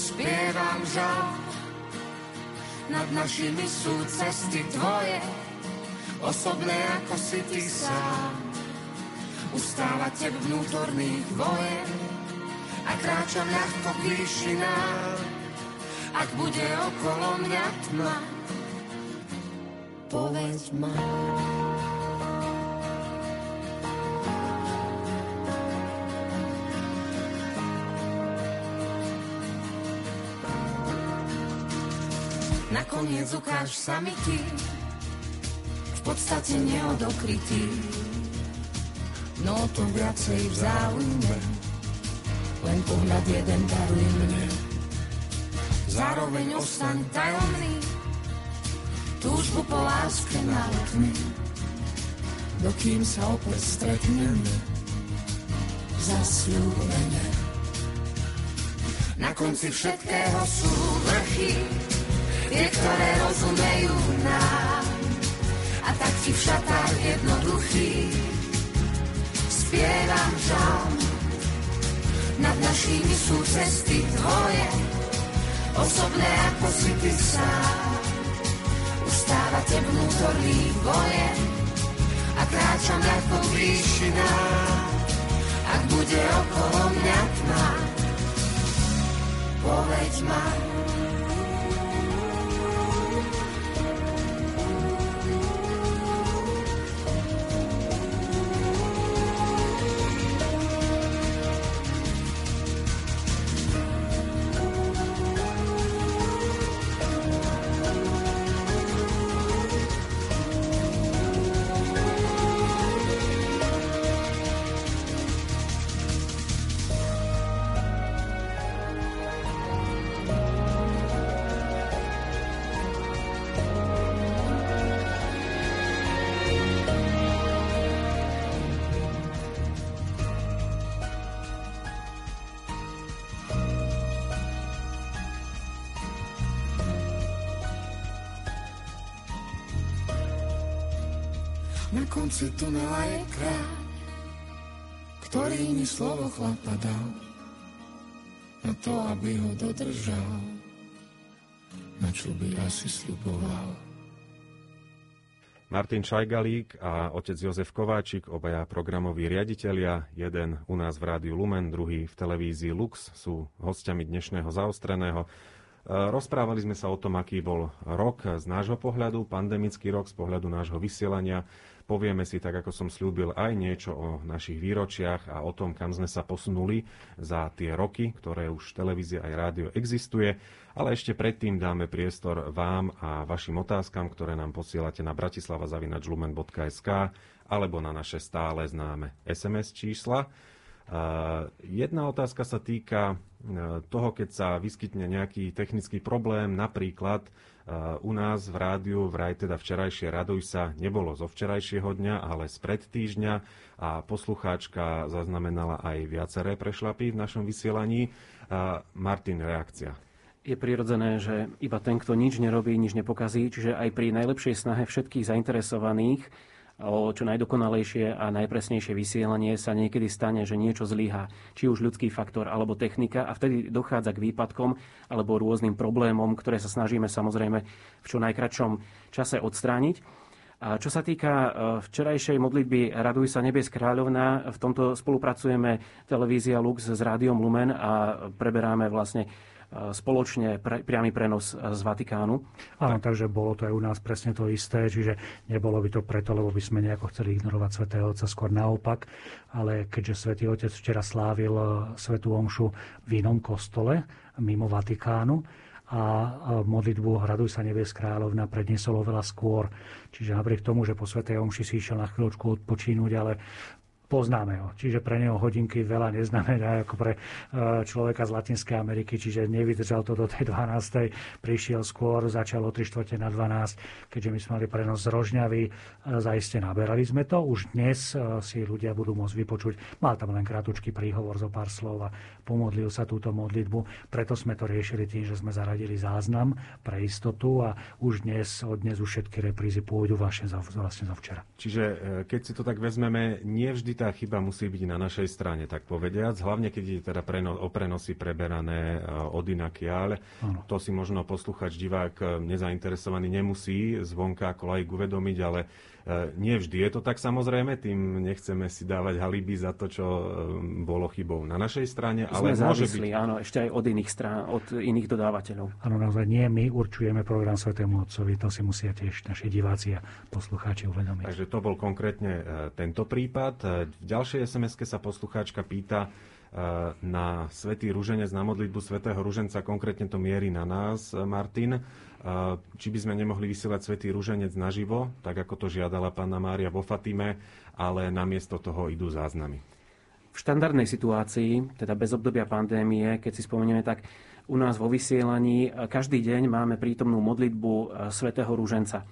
spievam žal. Nad našimi sú cesty tvoje, osobné ako si ty sám. Ustávate v vnútorných vojen a kráčam ľahko k výšinám. Ak bude okolo mňa tma, povedz ma. Nakoniec ukáž sa mi ty, v podstate neodokrytý, no to viacej v záujme, len pohľad jeden daruje mne. Zároveň ostaň tajomný, túžbu po láske naletmi, dokým sa opäť stretneme, zasľúbene. Na konci všetkého sú vrchy, tie, ktoré rozumejú nám, a tak ti v šatách jednoduchých spievam žal. Nad našimi sú cesty tvoje, osobné ako si ty sám. Ustávate vnútorný boje a kráčam ľahko k výšinám. Ak bude okolo mňa tma, povedz ma. Na konci tunela je kráľ, ktorý mi slovo chlapa dal, na to, aby ho dodržal, na čo by asi sľuboval. Martin Šajgalík a otec Jozef Kováčik, obaja programoví riaditelia, jeden u nás v Rádiu Lumen, druhý v televízii Lux, sú hosťami dnešného Zaostreného. Rozprávali sme sa o tom, aký bol rok z nášho pohľadu, pandemický rok z pohľadu nášho vysielania. Povieme si, tak ako som slúbil, aj niečo o našich výročiach a o tom, kam sme sa posunuli za tie roky, ktoré už televízia aj rádio existuje. Ale ešte predtým dáme priestor vám a vašim otázkam, ktoré nám posielate na bratislava zavináč lumen bodka es ká alebo na naše stále známe es em es čísla. Jedna otázka sa týka toho, keď sa vyskytne nejaký technický problém, napríklad u nás v rádiu, vraj teda včerajšie Raduj sa nebolo zo včerajšieho dňa, ale spred týždňa, a poslucháčka zaznamenala aj viaceré prešľapy v našom vysielaní. Martin, reakcia? Je prirodzené, že iba ten, kto nič nerobí, nič nepokazí, čiže aj pri najlepšej snahe všetkých zainteresovaných o čo najdokonalejšie a najpresnejšie vysielanie sa niekedy stane, že niečo zlyhá, či už ľudský faktor alebo technika, a vtedy dochádza k výpadkom alebo rôznym problémom, ktoré sa snažíme samozrejme v čo najkratšom čase odstrániť. A čo sa týka včerajšej modlitby Raduj sa nebies kráľovná, v tomto spolupracujeme televízia Lux s Rádiom Lumen a preberáme vlastne spoločne pre, priamy prenos z Vatikánu. Áno, takže bolo to aj u nás presne to isté, čiže nebolo by to preto, lebo by sme nejako chceli ignorovať svätého Otca, skôr naopak, ale keďže svätý Otec včera slávil svätú omšu v inom kostole, mimo Vatikánu, a modlitbu Raduj sa nebies kráľovná predniesol oveľa skôr. Čiže napriek tomu, že po svätej omši si išiel na chvíľočku odpočínuť, ale poznáme ho. Čiže pre neho hodinky veľa neznamená ako pre človeka z Latinskej Ameriky, čiže nevydržal to do tej dvanástej. Prišiel skôr, začal o tri štvrte na dvanásť, keďže my sme mali prenos z Rožňavy. Zaiste naberali sme to. Už dnes si ľudia budú môcť vypočuť. Mal tam len kratučký príhovor zo pár slov a pomodlil sa túto modlitbu. Preto sme to riešili tým, že sme zaradili záznam pre istotu a už dnes, od dnes už všetky reprízy pôjdu vlastne za, vlastne za včera. Čiže keď si to tak vezmeme, nie vždy tá chyba musí byť na našej strane, tak povediac. Hlavne, keď je teda preno, o prenosy preberané od inakiaľ. To si možno posluchač, divák nezainteresovaný nemusí zvonka ako laik uvedomiť, ale nie vždy je to tak, samozrejme. Tým nechceme si dávať haliby za to, čo bolo chybou na našej strane. Ale sme môže závislí, byť... áno, ešte aj od iných strán, od iných dodávateľov. Áno, naozaj nie my určujeme program Svätému Otcovi, to si musia tiež naši diváci a poslucháči uvedomiť. Takže to bol konkrétne tento prípad. V ďalšej es em eske sa poslucháčka pýta na svätý ruženec, na modlitbu svätého ruženca, konkrétne to mierí na nás, Martin. Či by sme nemohli vysielať svätý ruženec naživo, tak ako to žiadala Panna Mária vo Fatime, ale namiesto toho idú záznamy. V štandardnej situácii, teda bez obdobia pandémie, keď si spomenieme, tak u nás vo vysielaní každý deň máme prítomnú modlitbu svätého ruženca.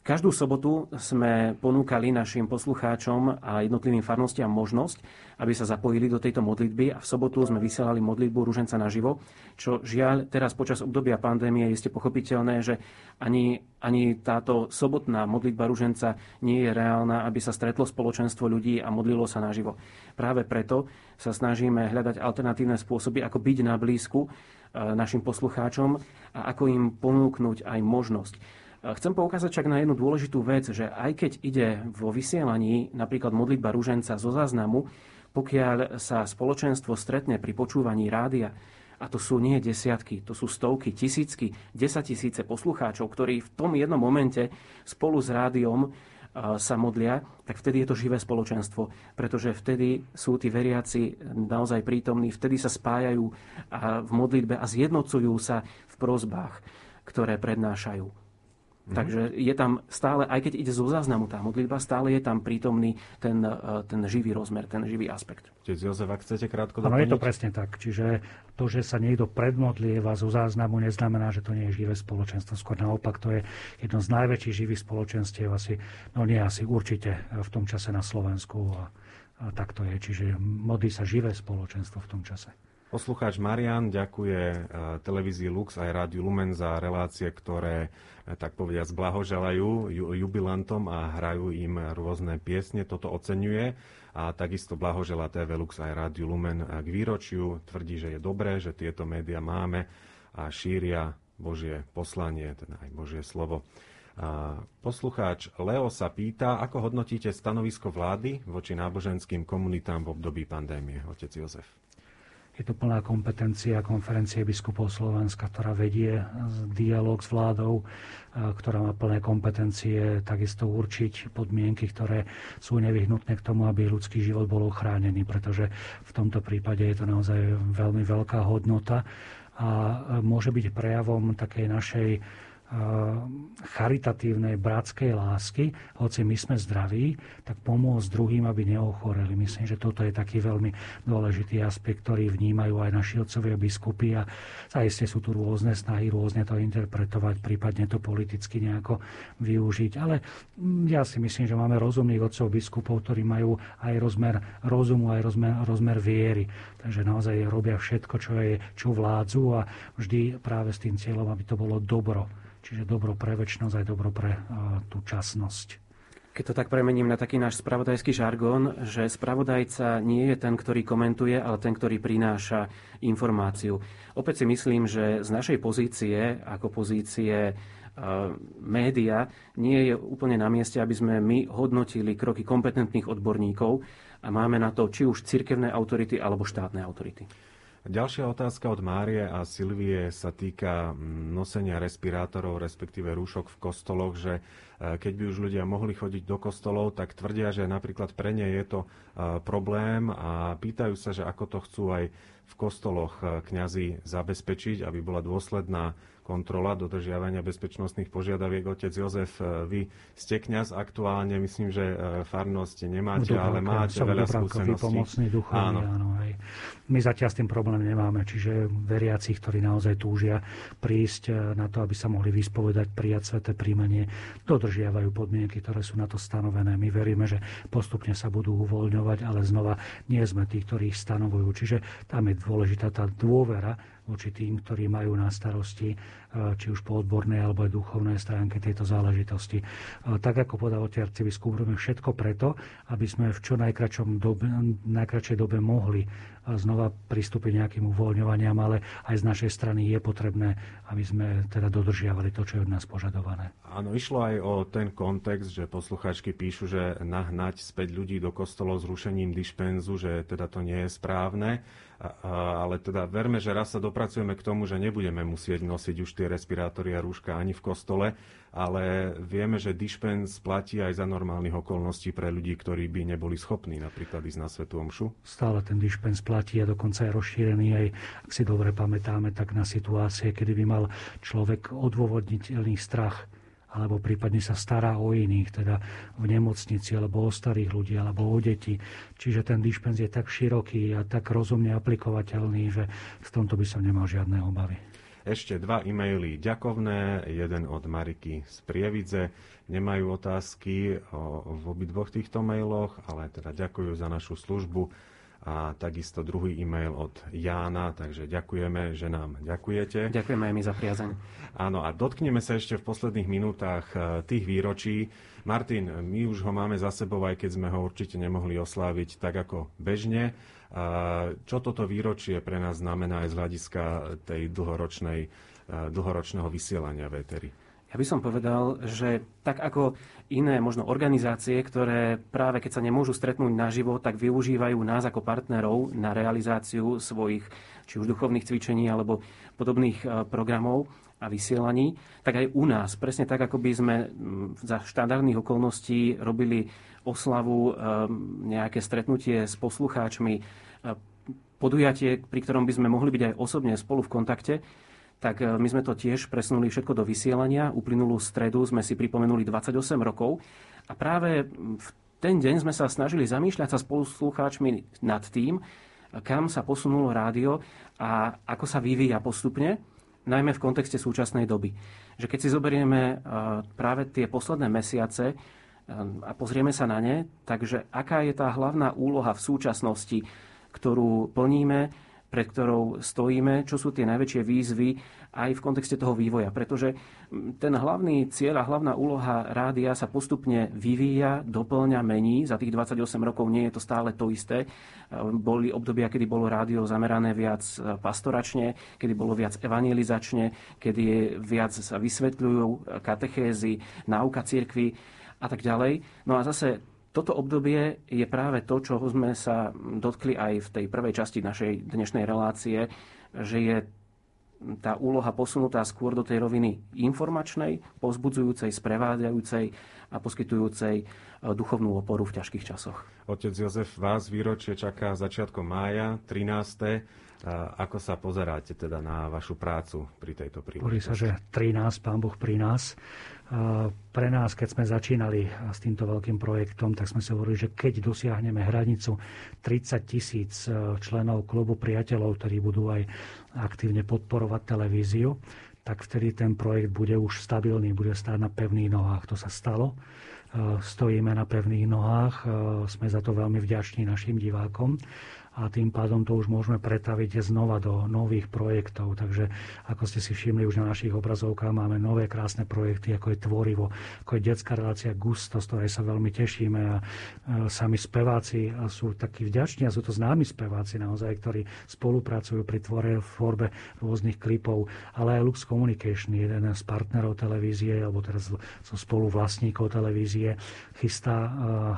Každú sobotu sme ponúkali našim poslucháčom a jednotlivým farnostiam možnosť, aby sa zapojili do tejto modlitby, a v sobotu sme vysielali modlitbu ruženca naživo, čo žiaľ teraz počas obdobia pandémie je pochopiteľné, že ani, ani táto sobotná modlitba ruženca nie je reálna, aby sa stretlo spoločenstvo ľudí a modlilo sa naživo. Práve preto sa snažíme hľadať alternatívne spôsoby, ako byť na blízku našim poslucháčom a ako im ponúknuť aj možnosť. Chcem poukázať však na jednu dôležitú vec, že aj keď ide vo vysielaní napríklad modlitba ruženca zo záznamu, pokiaľ sa spoločenstvo stretne pri počúvaní rádia, a to sú nie desiatky, to sú stovky, tisícky, desaťtisíce poslucháčov, ktorí v tom jednom momente spolu s rádiom sa modlia, tak vtedy je to živé spoločenstvo, pretože vtedy sú tí veriaci naozaj prítomní, vtedy sa spájajú v modlitbe a zjednocujú sa v prosbách, ktoré prednášajú. Takže je tam stále, aj keď ide zo záznamu tá modlitba, stále je tam prítomný ten, ten živý rozmer, ten živý aspekt. Čiže Jozef, ak chcete krátko doplniť? Áno, je to presne tak. Čiže to, že sa niekto predmodlieva zo záznamu, neznamená, že to nie je živé spoločenstvo. Skôr naopak, to je jedno z najväčších živých spoločenstiev asi, no nie asi, určite v tom čase na Slovensku. A, a tak to je. Čiže modlí sa živé spoločenstvo v tom čase. Poslucháč Marián ďakuje televízii Lux aj Rádiu Lumen za relácie, ktoré, tak povediac, blahoželajú jubilantom a hrajú im rôzne piesne. Toto oceňuje a takisto blahoželá té vé Lux aj Rádiu Lumen k výročiu. Tvrdí, že je dobré, že tieto médiá máme a šíria Božie poslanie, teda aj Božie slovo. Poslucháč Leo sa pýta, ako hodnotíte stanovisko vlády voči náboženským komunitám v období pandémie, otec Jozef? Je to plná kompetencia Konferencie biskupov Slovenska, ktorá vedie dialóg s vládou, ktorá má plné kompetencie takisto určiť podmienky, ktoré sú nevyhnutné k tomu, aby ľudský život bol ochránený, pretože v tomto prípade je to naozaj veľmi veľká hodnota a môže byť prejavom takej našej charitatívnej bratskej lásky, hoci my sme zdraví, tak pomôcť druhým, aby neochoreli. Myslím, že toto je taký veľmi dôležitý aspekt, ktorý vnímajú aj naši otcovia biskupy a zaiste sú tu rôzne snahy, rôzne to interpretovať, prípadne to politicky nejako využiť. Ale ja si myslím, že máme rozumných otcov biskupov, ktorí majú aj rozmer rozumu, aj rozmer, rozmer viery. Takže naozaj robia všetko, čo je, čo vládzu a vždy práve s tým cieľom, aby to bolo dobro. Čiže dobro pre večnosť, aj dobro pre uh, tú časnosť. Keď to tak premením na taký náš spravodajský žargón, že spravodajca nie je ten, ktorý komentuje, ale ten, ktorý prináša informáciu. Opäť si myslím, že z našej pozície, ako pozície uh, média, nie je úplne na mieste, aby sme my hodnotili kroky kompetentných odborníkov a máme na to či už cirkevné autority, alebo štátne autority. Ďalšia otázka od Márie a Silvie sa týka nosenia respirátorov, respektíve rúšok v kostoloch, že keď by už ľudia mohli chodiť do kostolov, tak tvrdia, že napríklad pre ne je to problém a pýtajú sa, že ako to chcú aj v kostoloch kňazi zabezpečiť, aby bola dôsledná kontrola dodržiavania bezpečnostných požiadaviek. Otec Jozef, vy ste kňaz aktuálne, myslím, že farnosť nemáte, Dubravka, ale máte veľa skúseností. Áno. Áno, hej. My zatiaľ s tým problém nemáme, čiže veriaci, ktorí naozaj túžia prísť na to, aby sa mohli vyspovedať, prijať sväté príjmanie, dodržiavajú podmienky, ktoré sú na to stanovené. My veríme, že postupne sa budú uvoľňovať, ale znova nie sme tí, ktorí ich stanovujú. Čiže tam je dôležitá tá dôvera voči tým, ktorí majú na starosti či už po odbornej alebo aj duchovnej stránke tejto záležitosti. Tak ako podal arcibiskup, robíme všetko preto, aby sme v čo najkračšej dobe mohli znova pristúpiť nejakým uvoľňovaniam, ale aj z našej strany je potrebné, aby sme teda dodržiavali to, čo je od nás požadované. Áno, išlo aj o ten kontext, že poslucháčky píšu, že nahnať späť ľudí do kostolov s rušením dišpenzu, že teda to nie je správne. Ale teda verme, že raz sa dopracujeme k tomu, že nebudeme musieť nosiť už tie respirátory a rúška ani v kostole, ale vieme, že dišpens platí aj za normálnych okolností pre ľudí, ktorí by neboli schopní napríklad ísť na svätú omšu. Stále ten dišpens platí a dokonca je rozšírený aj, ak si dobre pamätáme, tak na situácie, kedy by mal človek odôvodniteľný strach alebo prípadne sa stará o iných, teda v nemocnici, alebo o starých ľudí, alebo o deti. Čiže ten dišpenz je tak široký a tak rozumne aplikovateľný, že v tomto by som nemal žiadne obavy. Ešte dva e-maily ďakovné, jeden od Mariky z Prievidze. Nemajú otázky v obidvoch týchto mailoch, ale teda ďakujú za našu službu. A takisto druhý e-mail od Jána, takže ďakujeme, že nám ďakujete. Ďakujeme aj my za priazeň. Áno, a dotkneme sa ešte v posledných minútach tých výročí. Martin, my už ho máme za sebou, aj keď sme ho určite nemohli osláviť tak ako bežne. Čo toto výročie pre nás znamená aj z hľadiska tej dlhoročnej, dlhoročného vysielania v éteri? Ja by som povedal, že tak ako iné možno organizácie, ktoré práve keď sa nemôžu stretnúť naživo, tak využívajú nás ako partnerov na realizáciu svojich či už duchovných cvičení alebo podobných programov a vysielaní, tak aj u nás. Presne tak, ako by sme za štandardných okolností robili oslavu, nejaké stretnutie s poslucháčmi, podujatie, pri ktorom by sme mohli byť aj osobne spolu v kontakte, tak my sme to tiež presunuli všetko do vysielania. Uplynulú stredu sme si pripomenuli dvadsaťosem rokov a práve v ten deň sme sa snažili zamýšľať sa spolu s poslucháčmi nad tým, kam sa posunulo rádio a ako sa vyvíja postupne, najmä v kontexte súčasnej doby. Že keď si zoberieme práve tie posledné mesiace a pozrieme sa na ne, takže aká je tá hlavná úloha v súčasnosti, ktorú plníme, pred ktorou stojíme, čo sú tie najväčšie výzvy aj v kontexte toho vývoja. Pretože ten hlavný cieľ a hlavná úloha rádia sa postupne vyvíja, doplňa, mení. Za tých dvadsaťosem rokov nie je to stále to isté. Boli obdobia, kedy bolo rádio zamerané viac pastoračne, kedy bolo viac evangelizačne, kedy viac sa vysvetľujú katechézy, náuka cirkvi a tak ďalej. No a zase toto obdobie je práve to, čo sme sa dotkli aj v tej prvej časti našej dnešnej relácie, že je tá úloha posunutá skôr do tej roviny informačnej, povzbudzujúcej, sprevádzajúcej a poskytujúcej duchovnú oporu v ťažkých časoch. Otec Jozef, vás výročie čaká začiatkom mája, trinásteho Ako sa pozeráte teda na vašu prácu pri tejto príležitosti? Hovorí sa, že trinásť, Pán Boh pri nás. Pre nás, keď sme začínali s týmto veľkým projektom, tak sme si hovorili, že keď dosiahneme hranicu tridsať tisíc členov klubu priateľov, ktorí budú aj aktívne podporovať televíziu, tak vtedy ten projekt bude už stabilný, bude stáť na pevných nohách. To sa stalo. Stojíme na pevných nohách. Sme za to veľmi vďační našim divákom. A tým pádom to už môžeme pretaviť znova do nových projektov. Takže, ako ste si všimli, už na našich obrazovkách máme nové krásne projekty, ako je Tvorivo, ako je detská relácia Gusto, z ktorej sa veľmi tešíme. A sami speváci sú takí vďační a sú to známi speváci naozaj, ktorí spolupracujú pri tvorbe rôznych klipov. Ale aj Lux Communication, jeden z partnerov televízie, alebo teraz so spoluvlastníkov televízie, chystá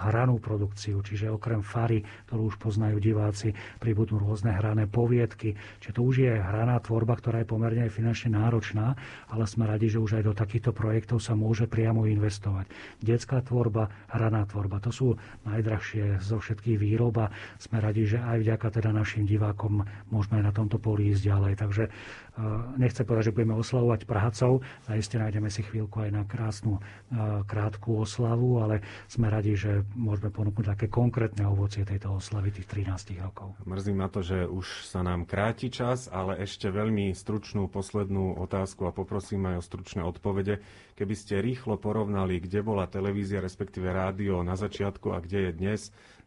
hranú produkciu. Čiže okrem Fary, ktorú už poznajú diváci, pribudnú rôzne hrané poviedky. Čiže to už je hraná tvorba, ktorá je pomerne finančne náročná, ale sme radi, že už aj do takýchto projektov sa môže priamo investovať. Detská tvorba, hraná tvorba. To sú najdrahšie zo všetkých výrob a sme radi, že aj vďaka teda našim divákom môžeme na tomto poli ísť ďalej. Takže nechcem povedať, že budeme oslavovať Prahacov, zaiste nájdeme si chvíľku aj na krásnu krátku oslavu, ale sme radi, že môžeme ponúknuť také konkrétne ovocie tejto oslavy tých trinástich rokov. Mrzí ma to, že už sa nám kráti čas, ale ešte veľmi stručnú poslednú otázku a poprosím aj o stručné odpovede. Keby ste rýchlo porovnali, kde bola televízia, respektíve rádio na začiatku a kde je dnes,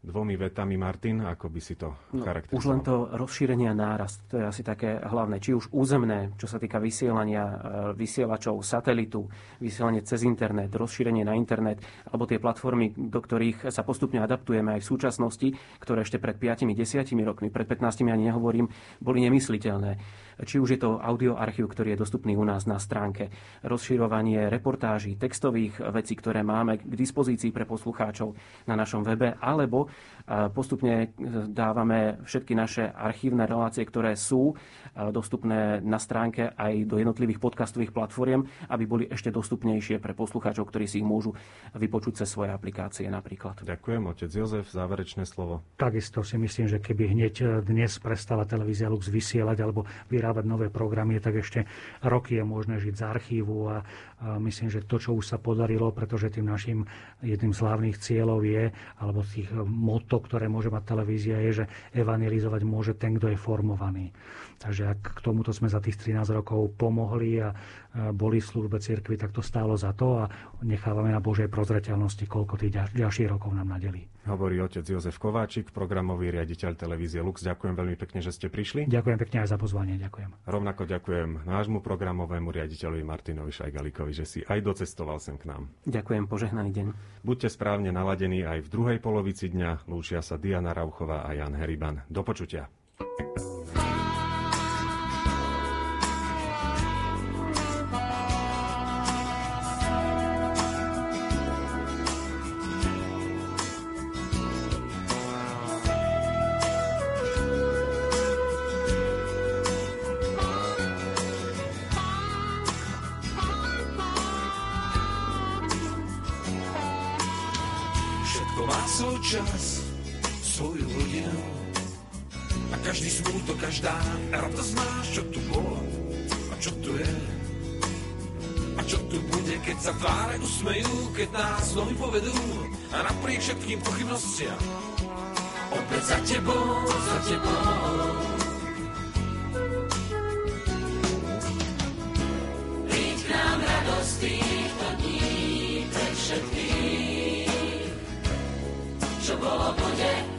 dvomi vetami, Martin, ako by si to charakterizoval? No, už len to rozšírenie a nárast, to je asi také hlavné. Či už územné, čo sa týka vysielania vysielačov, satelitu, vysielanie cez internet, rozšírenie na internet, alebo tie platformy, do ktorých sa postupne adaptujeme aj v súčasnosti, ktoré ešte pred piatimi, desiatimi rokmi, pred pätnástimi ani nehovorím, boli nemysliteľné. Či už je to audioarchív, ktorý je dostupný u nás na stránke, rozširovanie reportáží, textových vecí, ktoré máme k dispozícii pre poslucháčov na našom webe, alebo postupne dávame všetky naše archívne relácie, ktoré sú dostupné na stránke aj do jednotlivých podcastových platform, aby boli ešte dostupnejšie pre poslucháčov, ktorí si ich môžu vypočuť cez svoje aplikácie napríklad. Ďakujem, otec Jozef, záverečné slovo. Takisto si myslím, že keby hneď dnes prestala televízia Lux vysielať alebo vyrábať nové programy, tak ešte roky je možné žiť z archívu a myslím, že to, čo už sa podarilo, pretože tým našim jedným z hlavných cieľov je, alebo tých motto, ktoré môže mať televízia, je, že evangelizovať môže ten, kto je formovaný. Takže ak k tomuto sme za tých trinásť rokov pomohli a boli v službe cirkvi, tak to stálo za to a nechávame na Božej prozreteľnosti, koľko tých ďalších rokov nám nadelí. Hovorí otec Jozef Kováčik, programový riaditeľ televízie Lux. Ďakujem veľmi pekne, že ste prišli. Ďakujem pekne aj za pozvanie. Ďakujem. Rovnako ďakujem nášmu programovému riaditeľovi Martinovi Šajgalíkovi, že si aj docestoval sem k nám. Ďakujem, požehnaný deň. Buďte správne naladení aj v druhej polovici dňa. Lúčia sa Diana Rauchová a Ján Heribán. Do počutia. Čas svoju hodinu a každý smútok, každá radosť má, čo tu bolo a čo tu je a čo tu bude, keď sa tváre usmejú, keď nás nohy povedú a napriek všetkým pochybnostiam opäť za tebou, za tebou. Príď k nám radosť týchto dní pre všetkých, čo bolo, bude.